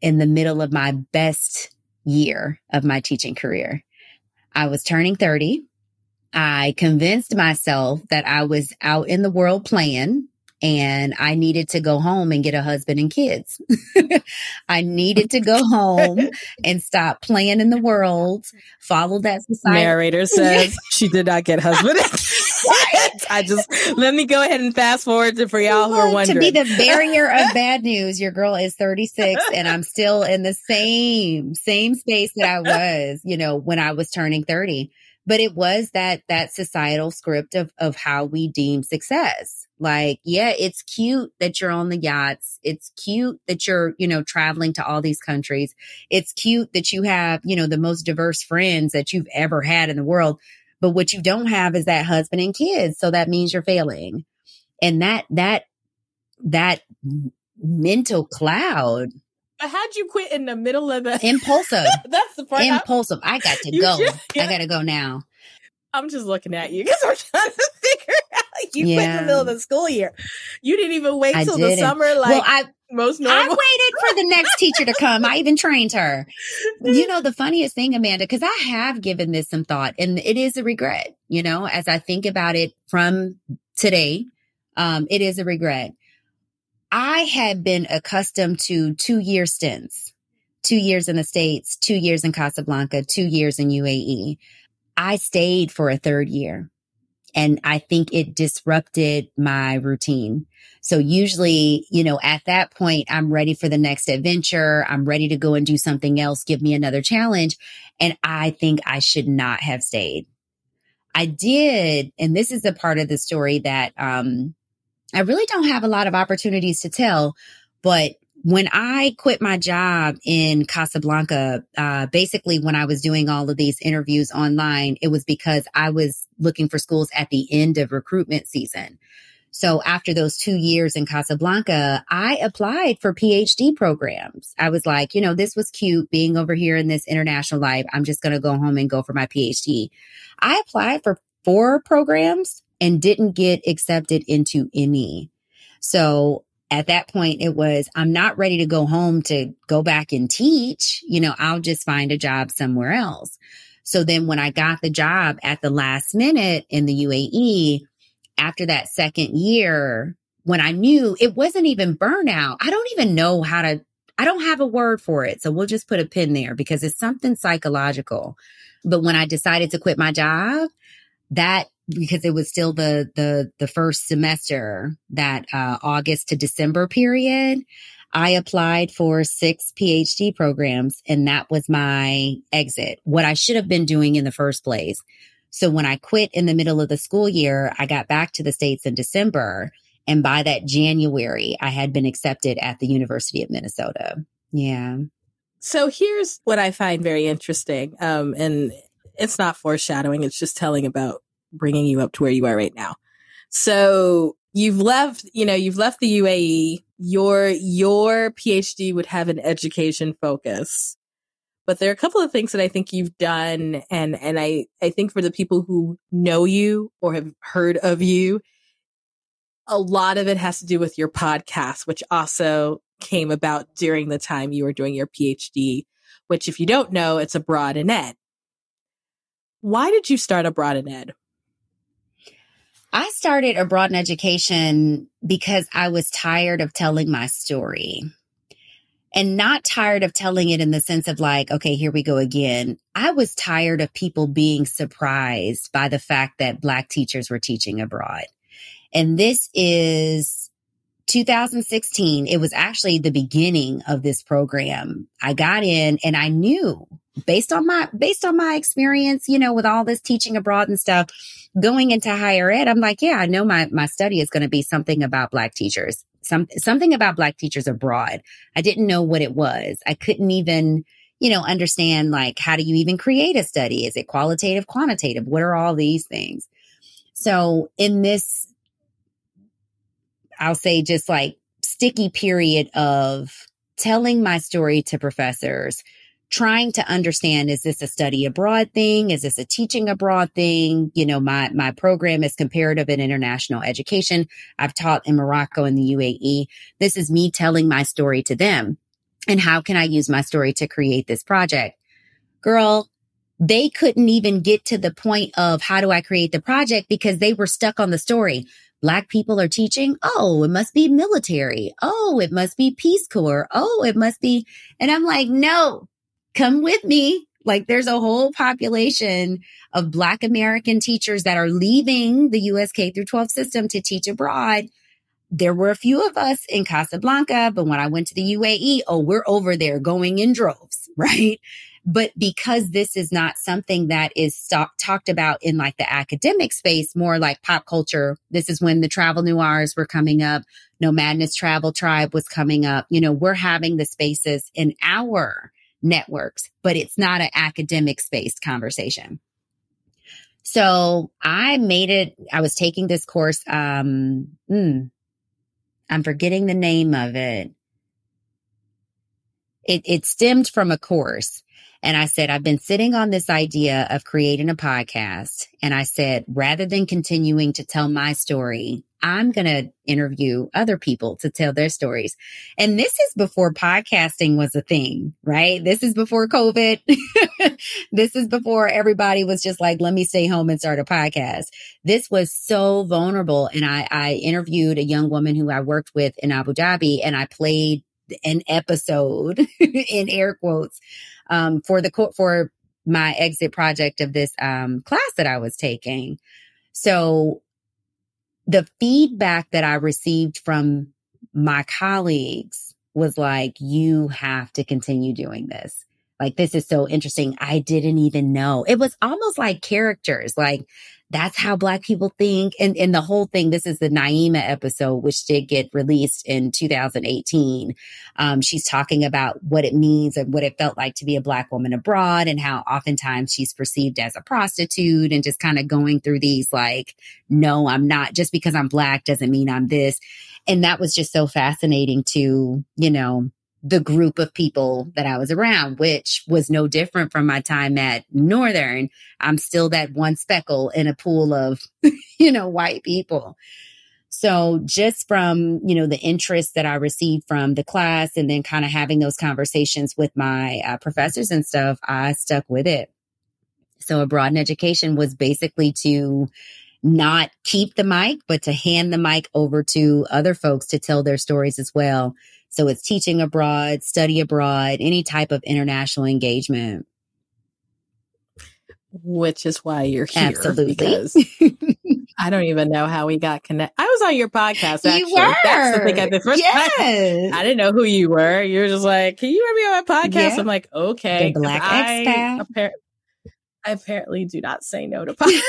in the middle of my best year of my teaching career. I was turning thirty. I convinced myself that I was out in the world playing and I needed to go home and get a husband and kids. I needed to go home and stop playing in the world, follow that society. Narrator says she did not get husband and kids. I just, let me go ahead and fast forward to, for y'all who are wondering. To be the barrier of bad news, your girl is thirty-six and I'm still in the same, same space that I was, you know, when I was turning thirty. But it was that that societal script of of how we deem success. Like, yeah, it's cute that you're on the yachts. It's cute that you're, you know, traveling to all these countries. It's cute that you have, you know, the most diverse friends that you've ever had in the world. But what you don't have is that husband and kids. So that means you're failing. And that that that mental cloud. How'd you quit in the middle of the impulsive? That's the part. Impulsive. I, I got to go. Should, yeah. I got to go now. I'm just looking at you because I'm trying to figure out. You yeah. quit in the middle of the school year. You didn't even wait I till didn't. the summer, like well, I, most normal. I waited for the next teacher to come. I even trained her. You know, the funniest thing, Amanda, because I have given this some thought, and it is a regret, you know, as I think about it from today, um, it is a regret. I had been accustomed to two-year stints, two years in the States, two years in Casablanca, two years in U A E. I stayed for a third year, and I think it disrupted my routine. So usually, you know, at that point, I'm ready for the next adventure. I'm ready to go and do something else. Give me another challenge. And I think I should not have stayed. I did. And this is the part of the story that um, I really don't have a lot of opportunities to tell. But when I quit my job in Casablanca, uh, basically when I was doing all of these interviews online, it was because I was looking for schools at the end of recruitment season. So after those two years in Casablanca, I applied for P H D programs. I was like, you know, this was cute being over here in this international life. I'm just going to go home and go for my P H D. I applied for four programs and didn't get accepted into any. So at that point, it was, I'm not ready to go home to go back and teach. You know, I'll just find a job somewhere else. So then when I got the job at the last minute in the U A E, after that second year, when I knew it wasn't even burnout, I don't even know how to, I don't have a word for it. So we'll just put a pin there because it's something psychological. But when I decided to quit my job, that, because it was still the, the, the first semester, that uh, August to December period, I applied for six P H D programs, and that was my exit, what I should have been doing in the first place. So when I quit in the middle of the school year, I got back to the States in December. And by that January, I had been accepted at the University of Minnesota. Yeah. So here's what I find very interesting. Um, and it's not foreshadowing. It's just telling about bringing you up to where you are right now. So you've left, you know, you've left the U A E. Your, your P H D would have an education focus. But there are a couple of things that I think you've done. And, and I, I think for the people who know you or have heard of you, a lot of it has to do with your podcast, which also came about during the time you were doing your P H D, which if you don't know, it's Abroad in Ed. Why did you start Abroad in Ed? I started Abroad in Education because I was tired of telling my story. And not tired of telling it in the sense of like, okay, here we go again. I was tired of people being surprised by the fact that Black teachers were teaching abroad. And this is two thousand sixteen. It was actually the beginning of this program. I got in and I knew based on my, based on my experience, you know, with all this teaching abroad and stuff going into higher ed, I'm like, yeah, I know my, my study is going to be something about Black teachers. Some, something about Black teachers abroad. I didn't know what it was. I couldn't even, you know, understand, like, how do you even create a study? Is it qualitative, quantitative? What are all these things? So in this, I'll say just like sticky period of telling my story to professors, trying to understand, is this a study abroad thing? Is this a teaching abroad thing? You know, my, my program is comparative and international education. I've taught in Morocco and the U A E. This is me telling my story to them. And how can I use my story to create this project? Girl, they couldn't even get to the point of how do I create the project because they were stuck on the story. Black people are teaching. Oh, it must be military. Oh, it must be Peace Corps. Oh, it must be. And I'm like, no. Come with me. Like, there's a whole population of Black American teachers that are leaving the U S K through twelve system to teach abroad. There were a few of us in Casablanca, but when I went to the U A E, oh, we're over there going in droves, right? But because this is not something that is st- talked about in like the academic space, more like pop culture, this is when the Travel Noirs were coming up, NoMadness Travel Tribe was coming up. You know, we're having the spaces in our networks, but it's not an academic spaced conversation. So I made it, I was taking this course. Um, mm, I'm forgetting the name of it. It, it stemmed from a course. And I said, I've been sitting on this idea of creating a podcast. And I said, rather than continuing to tell my story, I'm going to interview other people to tell their stories. And this is before podcasting was a thing, right? This is before COVID. This is before everybody was just like, let me stay home and start a podcast. This was so vulnerable. And I, I interviewed a young woman who I worked with in Abu Dhabi, and I played an episode in air quotes um, for the for my exit project of this um, class that I was taking. So the feedback that I received from my colleagues was like, you have to continue doing this. Like, this is so interesting. I didn't even know. It was almost like characters, like, that's how Black people think. And, and the whole thing, this is the Naima episode, which did get released in two thousand eighteen. Um, she's talking about what it means and what it felt like to be a Black woman abroad, and how oftentimes she's perceived as a prostitute, and just kind of going through these like, no, I'm not. Just because I'm Black doesn't mean I'm this. And that was just so fascinating to, you know, the group of people that I was around, which was no different from my time at Northern. I'm still that one speckle in a pool of, you know, white people. So just from, you know, the interest that I received from the class, and then kind of having those conversations with my uh, professors and stuff, I stuck with it. So Abroad in Education was basically to not keep the mic, but to hand the mic over to other folks to tell their stories as well. So it's teaching abroad, study abroad, any type of international engagement. Which is why you're here. Absolutely. Because I don't even know how we got connected. I was on your podcast, actually. You were. That's the thing. I, the first yes. time, I didn't know who you were. You were just like, can you ever be on my podcast? Yeah. I'm like, okay. The Black Expat. Apparently, I apparently do not say no to podcasts.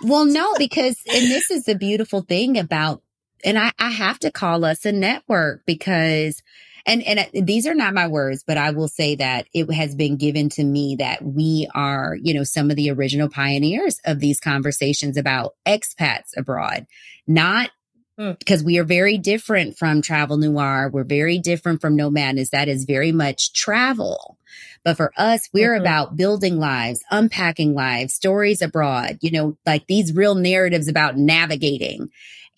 Well, no, because, and this is the beautiful thing about, and I, I have to call us a network, because, and, and these are not my words, but I will say that it has been given to me that we are, you know, some of the original pioneers of these conversations about expats abroad, not because we are very different from Travel Noir. We're very different from NoMadness. That is very much travel. But for us, we're mm-hmm. about building lives, unpacking lives, stories abroad, you know, like these real narratives about navigating.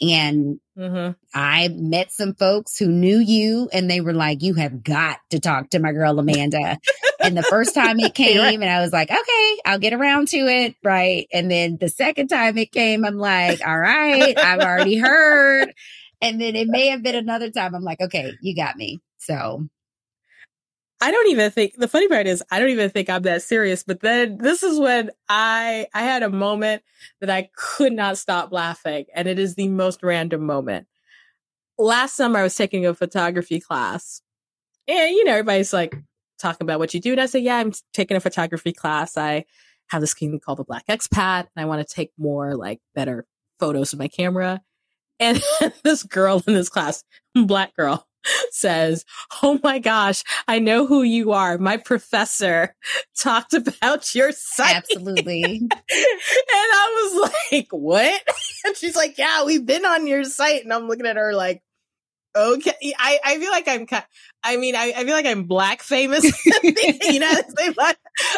And mm-hmm. I met some folks who knew you, and they were like, you have got to talk to my girl, Amanda. And the first time it came, and I was like, okay, I'll get around to it. Right. And then the second time it came, I'm like, all right, I've already heard. And then it may have been another time I'm like, okay, you got me. So I don't even think, the funny part is, I don't even think I'm that serious. But then this is when I I had a moment that I could not stop laughing. And it is the most random moment. Last summer, I was taking a photography class. And, you know, everybody's like talking about what you do. And I said, yeah, I'm taking a photography class. I have this thing called The Black Expat. And I want to take more, like, better photos with my camera. And this girl in this class, Black girl, says, oh my gosh, I know who you are. My professor talked about your site. Absolutely. And I was like, what? And she's like, yeah, we've been on your site. And I'm looking at her like, okay. I, I feel like I'm, I mean, I, I feel like I'm Black famous. You know,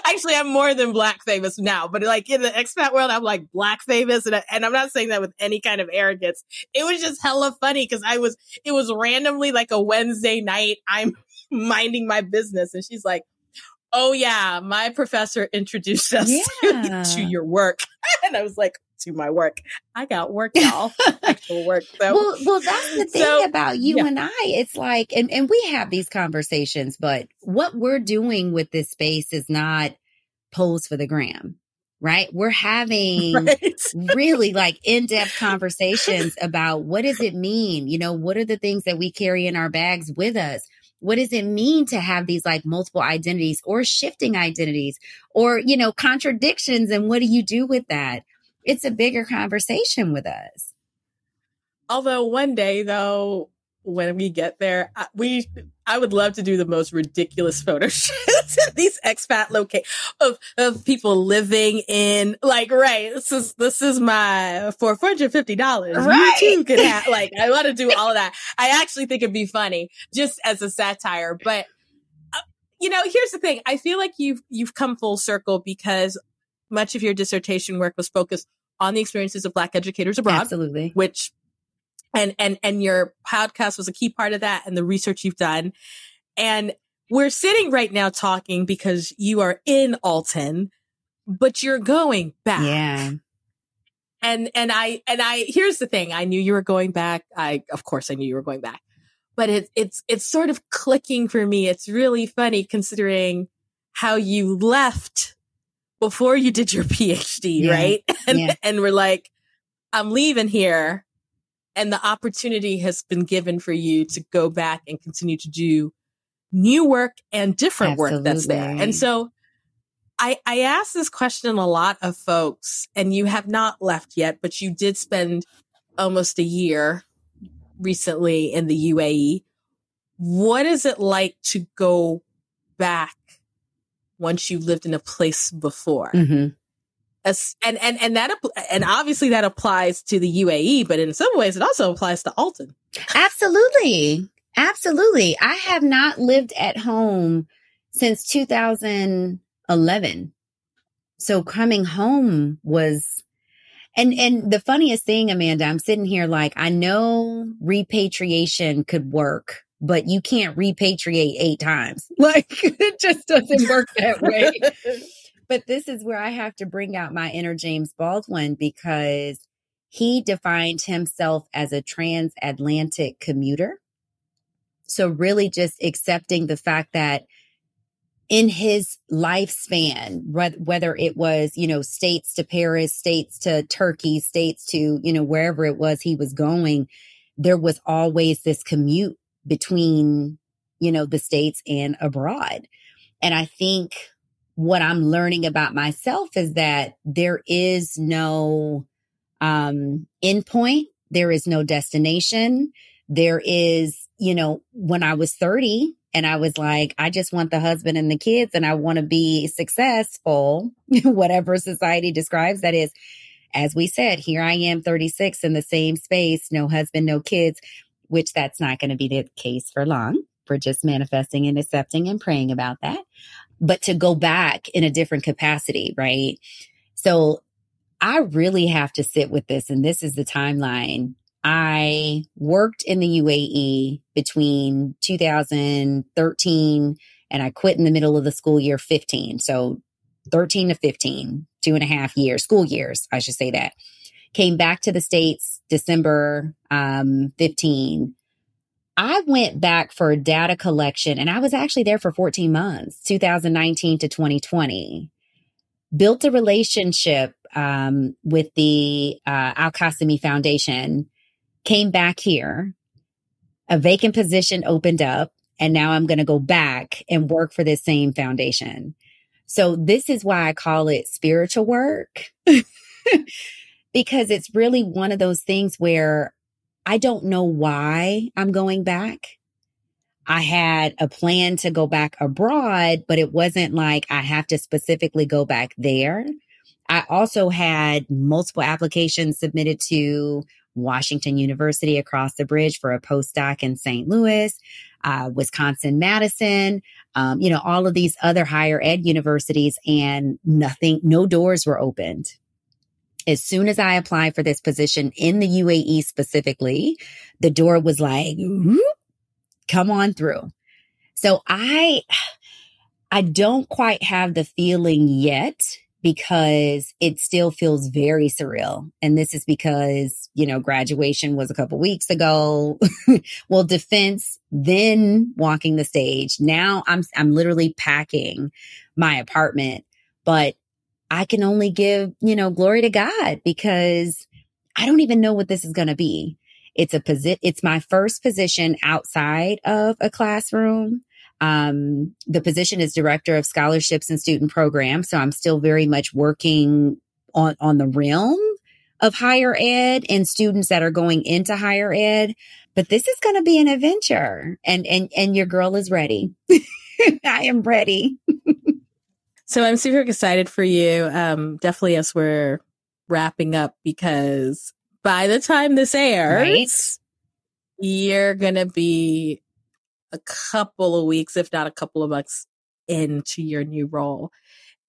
actually, I'm more than Black famous now, but like in the expat world, I'm like Black famous. And, I, and I'm not saying that with any kind of arrogance. It was just hella funny because I was, it was randomly like a Wednesday night. I'm minding my business. And she's like, oh yeah, my professor introduced us yeah. to, to your work. And I was like, to my work. I got work, y'all. Actual work. So. Well, well, that's the thing so, about you yeah. and I. It's like, and, and we have these conversations, but what we're doing with this space is not pose for the gram, right? We're having right. really like in-depth conversations about what does it mean? You know, what are the things that we carry in our bags with us? What does it mean to have these like multiple identities or shifting identities or, you know, contradictions? And what do you do with that? It's a bigger conversation with us. Although one day, though, when we get there, I, we I would love to do the most ridiculous photo shoots at these expat locations of, of people living in like, right, this is this is my for four hundred fifty dollars. Right. You too could have, like, I want to do all of that. I actually think it'd be funny just as a satire, but. you know, here's the thing. I feel like you've you've come full circle because much of your dissertation work was focused on the experiences of Black educators abroad. Absolutely. Which and and and your podcast was a key part of that, and the research you've done. And we're sitting right now talking because you are in Alton, but you're going back. Yeah. And and I and I here's the thing. I knew you were going back. I of course I knew you were going back. But it's it's it's sort of clicking for me. It's really funny considering how you left before you did your PhD, yeah, right? And yeah. and we're like, I'm leaving here, and the opportunity has been given for you to go back and continue to do new work and different Absolutely. Work that's there. And so I, I ask this question a lot of folks, and you have not left yet, but you did spend almost a year recently in the U A E. What is it like to go back once you've lived in a place before? Mm-hmm. As, and, and, and, that, and obviously that applies to the U A E, but in some ways it also applies to Alton. Absolutely. Absolutely. I have not lived at home since two thousand eleven. So coming home was, and, and the funniest thing, Amanda, I'm sitting here like, I know repatriation could work, but you can't repatriate eight times. Like, it just doesn't work that way. But this is where I have to bring out my inner James Baldwin, because he defined himself as a transatlantic commuter. So really just accepting the fact that in his lifespan, whether it was, you know, states to Paris, states to Turkey, states to, you know, wherever it was he was going, there was always this commute between, you know, the states and abroad. And I think what I'm learning about myself is that there is no um, end point. There is no destination. There is, you know, when I was thirty, and I was like, I just want the husband and the kids, and I want to be successful, whatever society describes that is. As we said, here I am, thirty-six, in the same space, no husband, no kids, which that's not going to be the case for long. We're just manifesting and accepting and praying about that. But to go back in a different capacity, right? So I really have to sit with this, and this is the timeline. I worked in the U A E between two thousand thirteen, and I quit in the middle of the school year fifteen. So thirteen to fifteen, two and a half years, school years, I should say that. Came back to the States December um, fifteen. I went back for data collection, and I was actually there for fourteen months, two thousand nineteen to twenty twenty. Built a relationship um, with the uh, Al Qasimi Foundation. Came back here, a vacant position opened up, and now I'm going to go back and work for this same foundation. So this is why I call it spiritual work, because it's really one of those things where I don't know why I'm going back. I had a plan to go back abroad, but it wasn't like I have to specifically go back there. I also had multiple applications submitted to Washington University across the bridge for a postdoc in Saint Louis, uh, Wisconsin, Madison, um, you know, all of these other higher ed universities, and nothing, no doors were opened. As soon as I applied for this position in the U A E specifically, the door was like, come on through. So I, I don't quite have the feeling yet, because it still feels very surreal. And this is because, you know, graduation was a couple weeks ago. Well, defense, then walking the stage. Now I'm I'm literally packing my apartment, but I can only give, you know, glory to God, because I don't even know what this is going to be. It's a posi- it's my first position outside of a classroom. Um, the position is Director of Scholarships and Student Programs. So I'm still very much working on, on the realm of higher ed and students that are going into higher ed. But this is going to be an adventure. And, and, and your girl is ready. I am ready. So I'm super excited for you. Um, definitely as we're wrapping up, because by the time this airs, right, you're going to be a couple of weeks, if not a couple of months into your new role.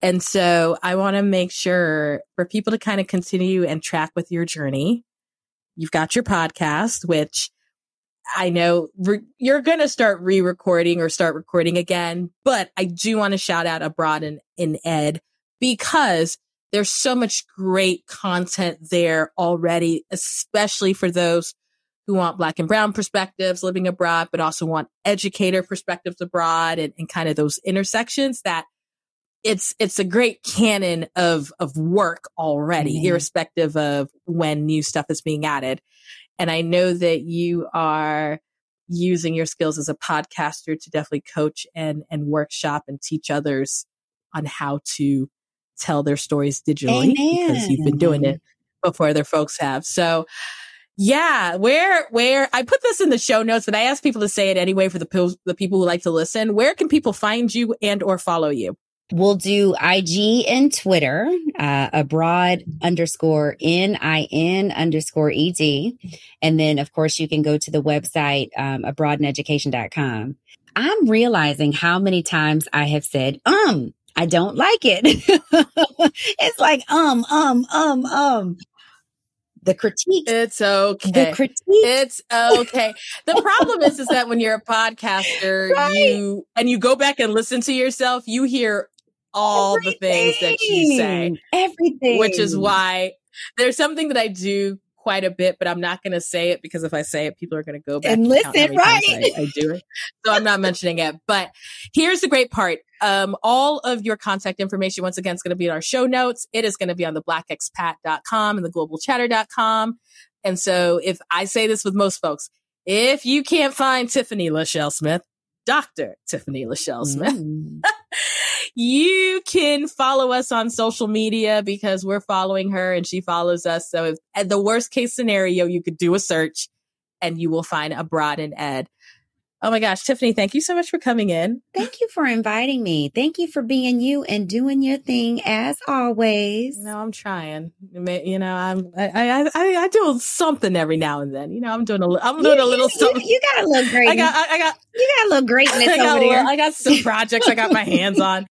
And so I want to make sure for people to kind of continue and track with your journey. You've got your podcast, which I know re- you're going to start re-recording or start recording again, but I do want to shout out Abroad in, in Ed, because there's so much great content there already, especially for those who want Black and Brown perspectives living abroad, but also want educator perspectives abroad and, and kind of those intersections that it's it's a great canon of of work already, mm-hmm. irrespective of when new stuff is being added. And I know that you are using your skills as a podcaster to definitely coach and and workshop and teach others on how to tell their stories digitally, Amen. Because you've been doing it before other folks have. So yeah, where where I put this in the show notes, but I ask people to say it anyway for the the people who like to listen. Where can people find you and or follow you? We'll do I G and Twitter, uh, abroad underscore N I N underscore E D. And then, of course, you can go to the website, um, abroad in education dot com. I'm realizing how many times I have said, um, I don't like it. It's like, um, um, um, um. The critique. It's okay. The critique. It's okay. The problem is, is that when you're a podcaster, right. you and you go back and listen to yourself, you hear all Everything. The things that you say. Everything. Which is why there's something that I do quite a bit, but I'm not going to say it, because if I say it, people are going to go back and, and listen. Right. I, I do it. So I'm not mentioning it. But here's the great part. Um, all of your contact information, once again, is going to be in our show notes. It is going to be on the black expat dot com and the global chatter dot com. And so if I say this with most folks, if you can't find Tiffany LaShelle Smith, Doctor Tiffany LaShelle Smith, mm. you can follow us on social media, because we're following her and she follows us. So if, at the worst case scenario, you could do a search and you will find Abroad in Ed. Oh my gosh, Tiffany, thank you so much for coming in. Thank you for inviting me. Thank you for being you and doing your thing as always. You know, I'm trying. You know, I'm I I I do something every now and then. You know, I'm doing a I'm doing you, a little you, something. You got a little greatness. I got I, I got you got a little greatness over little, there. I got some projects I got my hands on.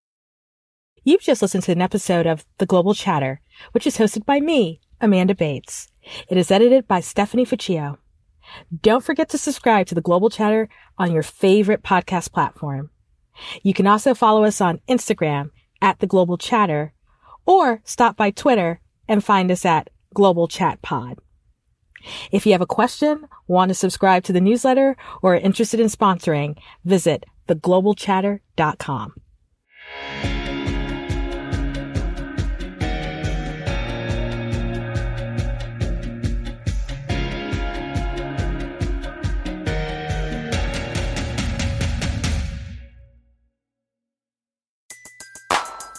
You've just listened to an episode of The Global Chatter, which is hosted by me, Amanda Bates. It is edited by Stephanie Ficcio. Don't forget to subscribe to The Global Chatter on your favorite podcast platform. You can also follow us on Instagram at The Global Chatter, or stop by Twitter and find us at Global Chat Pod. If you have a question, want to subscribe to the newsletter, or are interested in sponsoring, visit the global chatter dot com.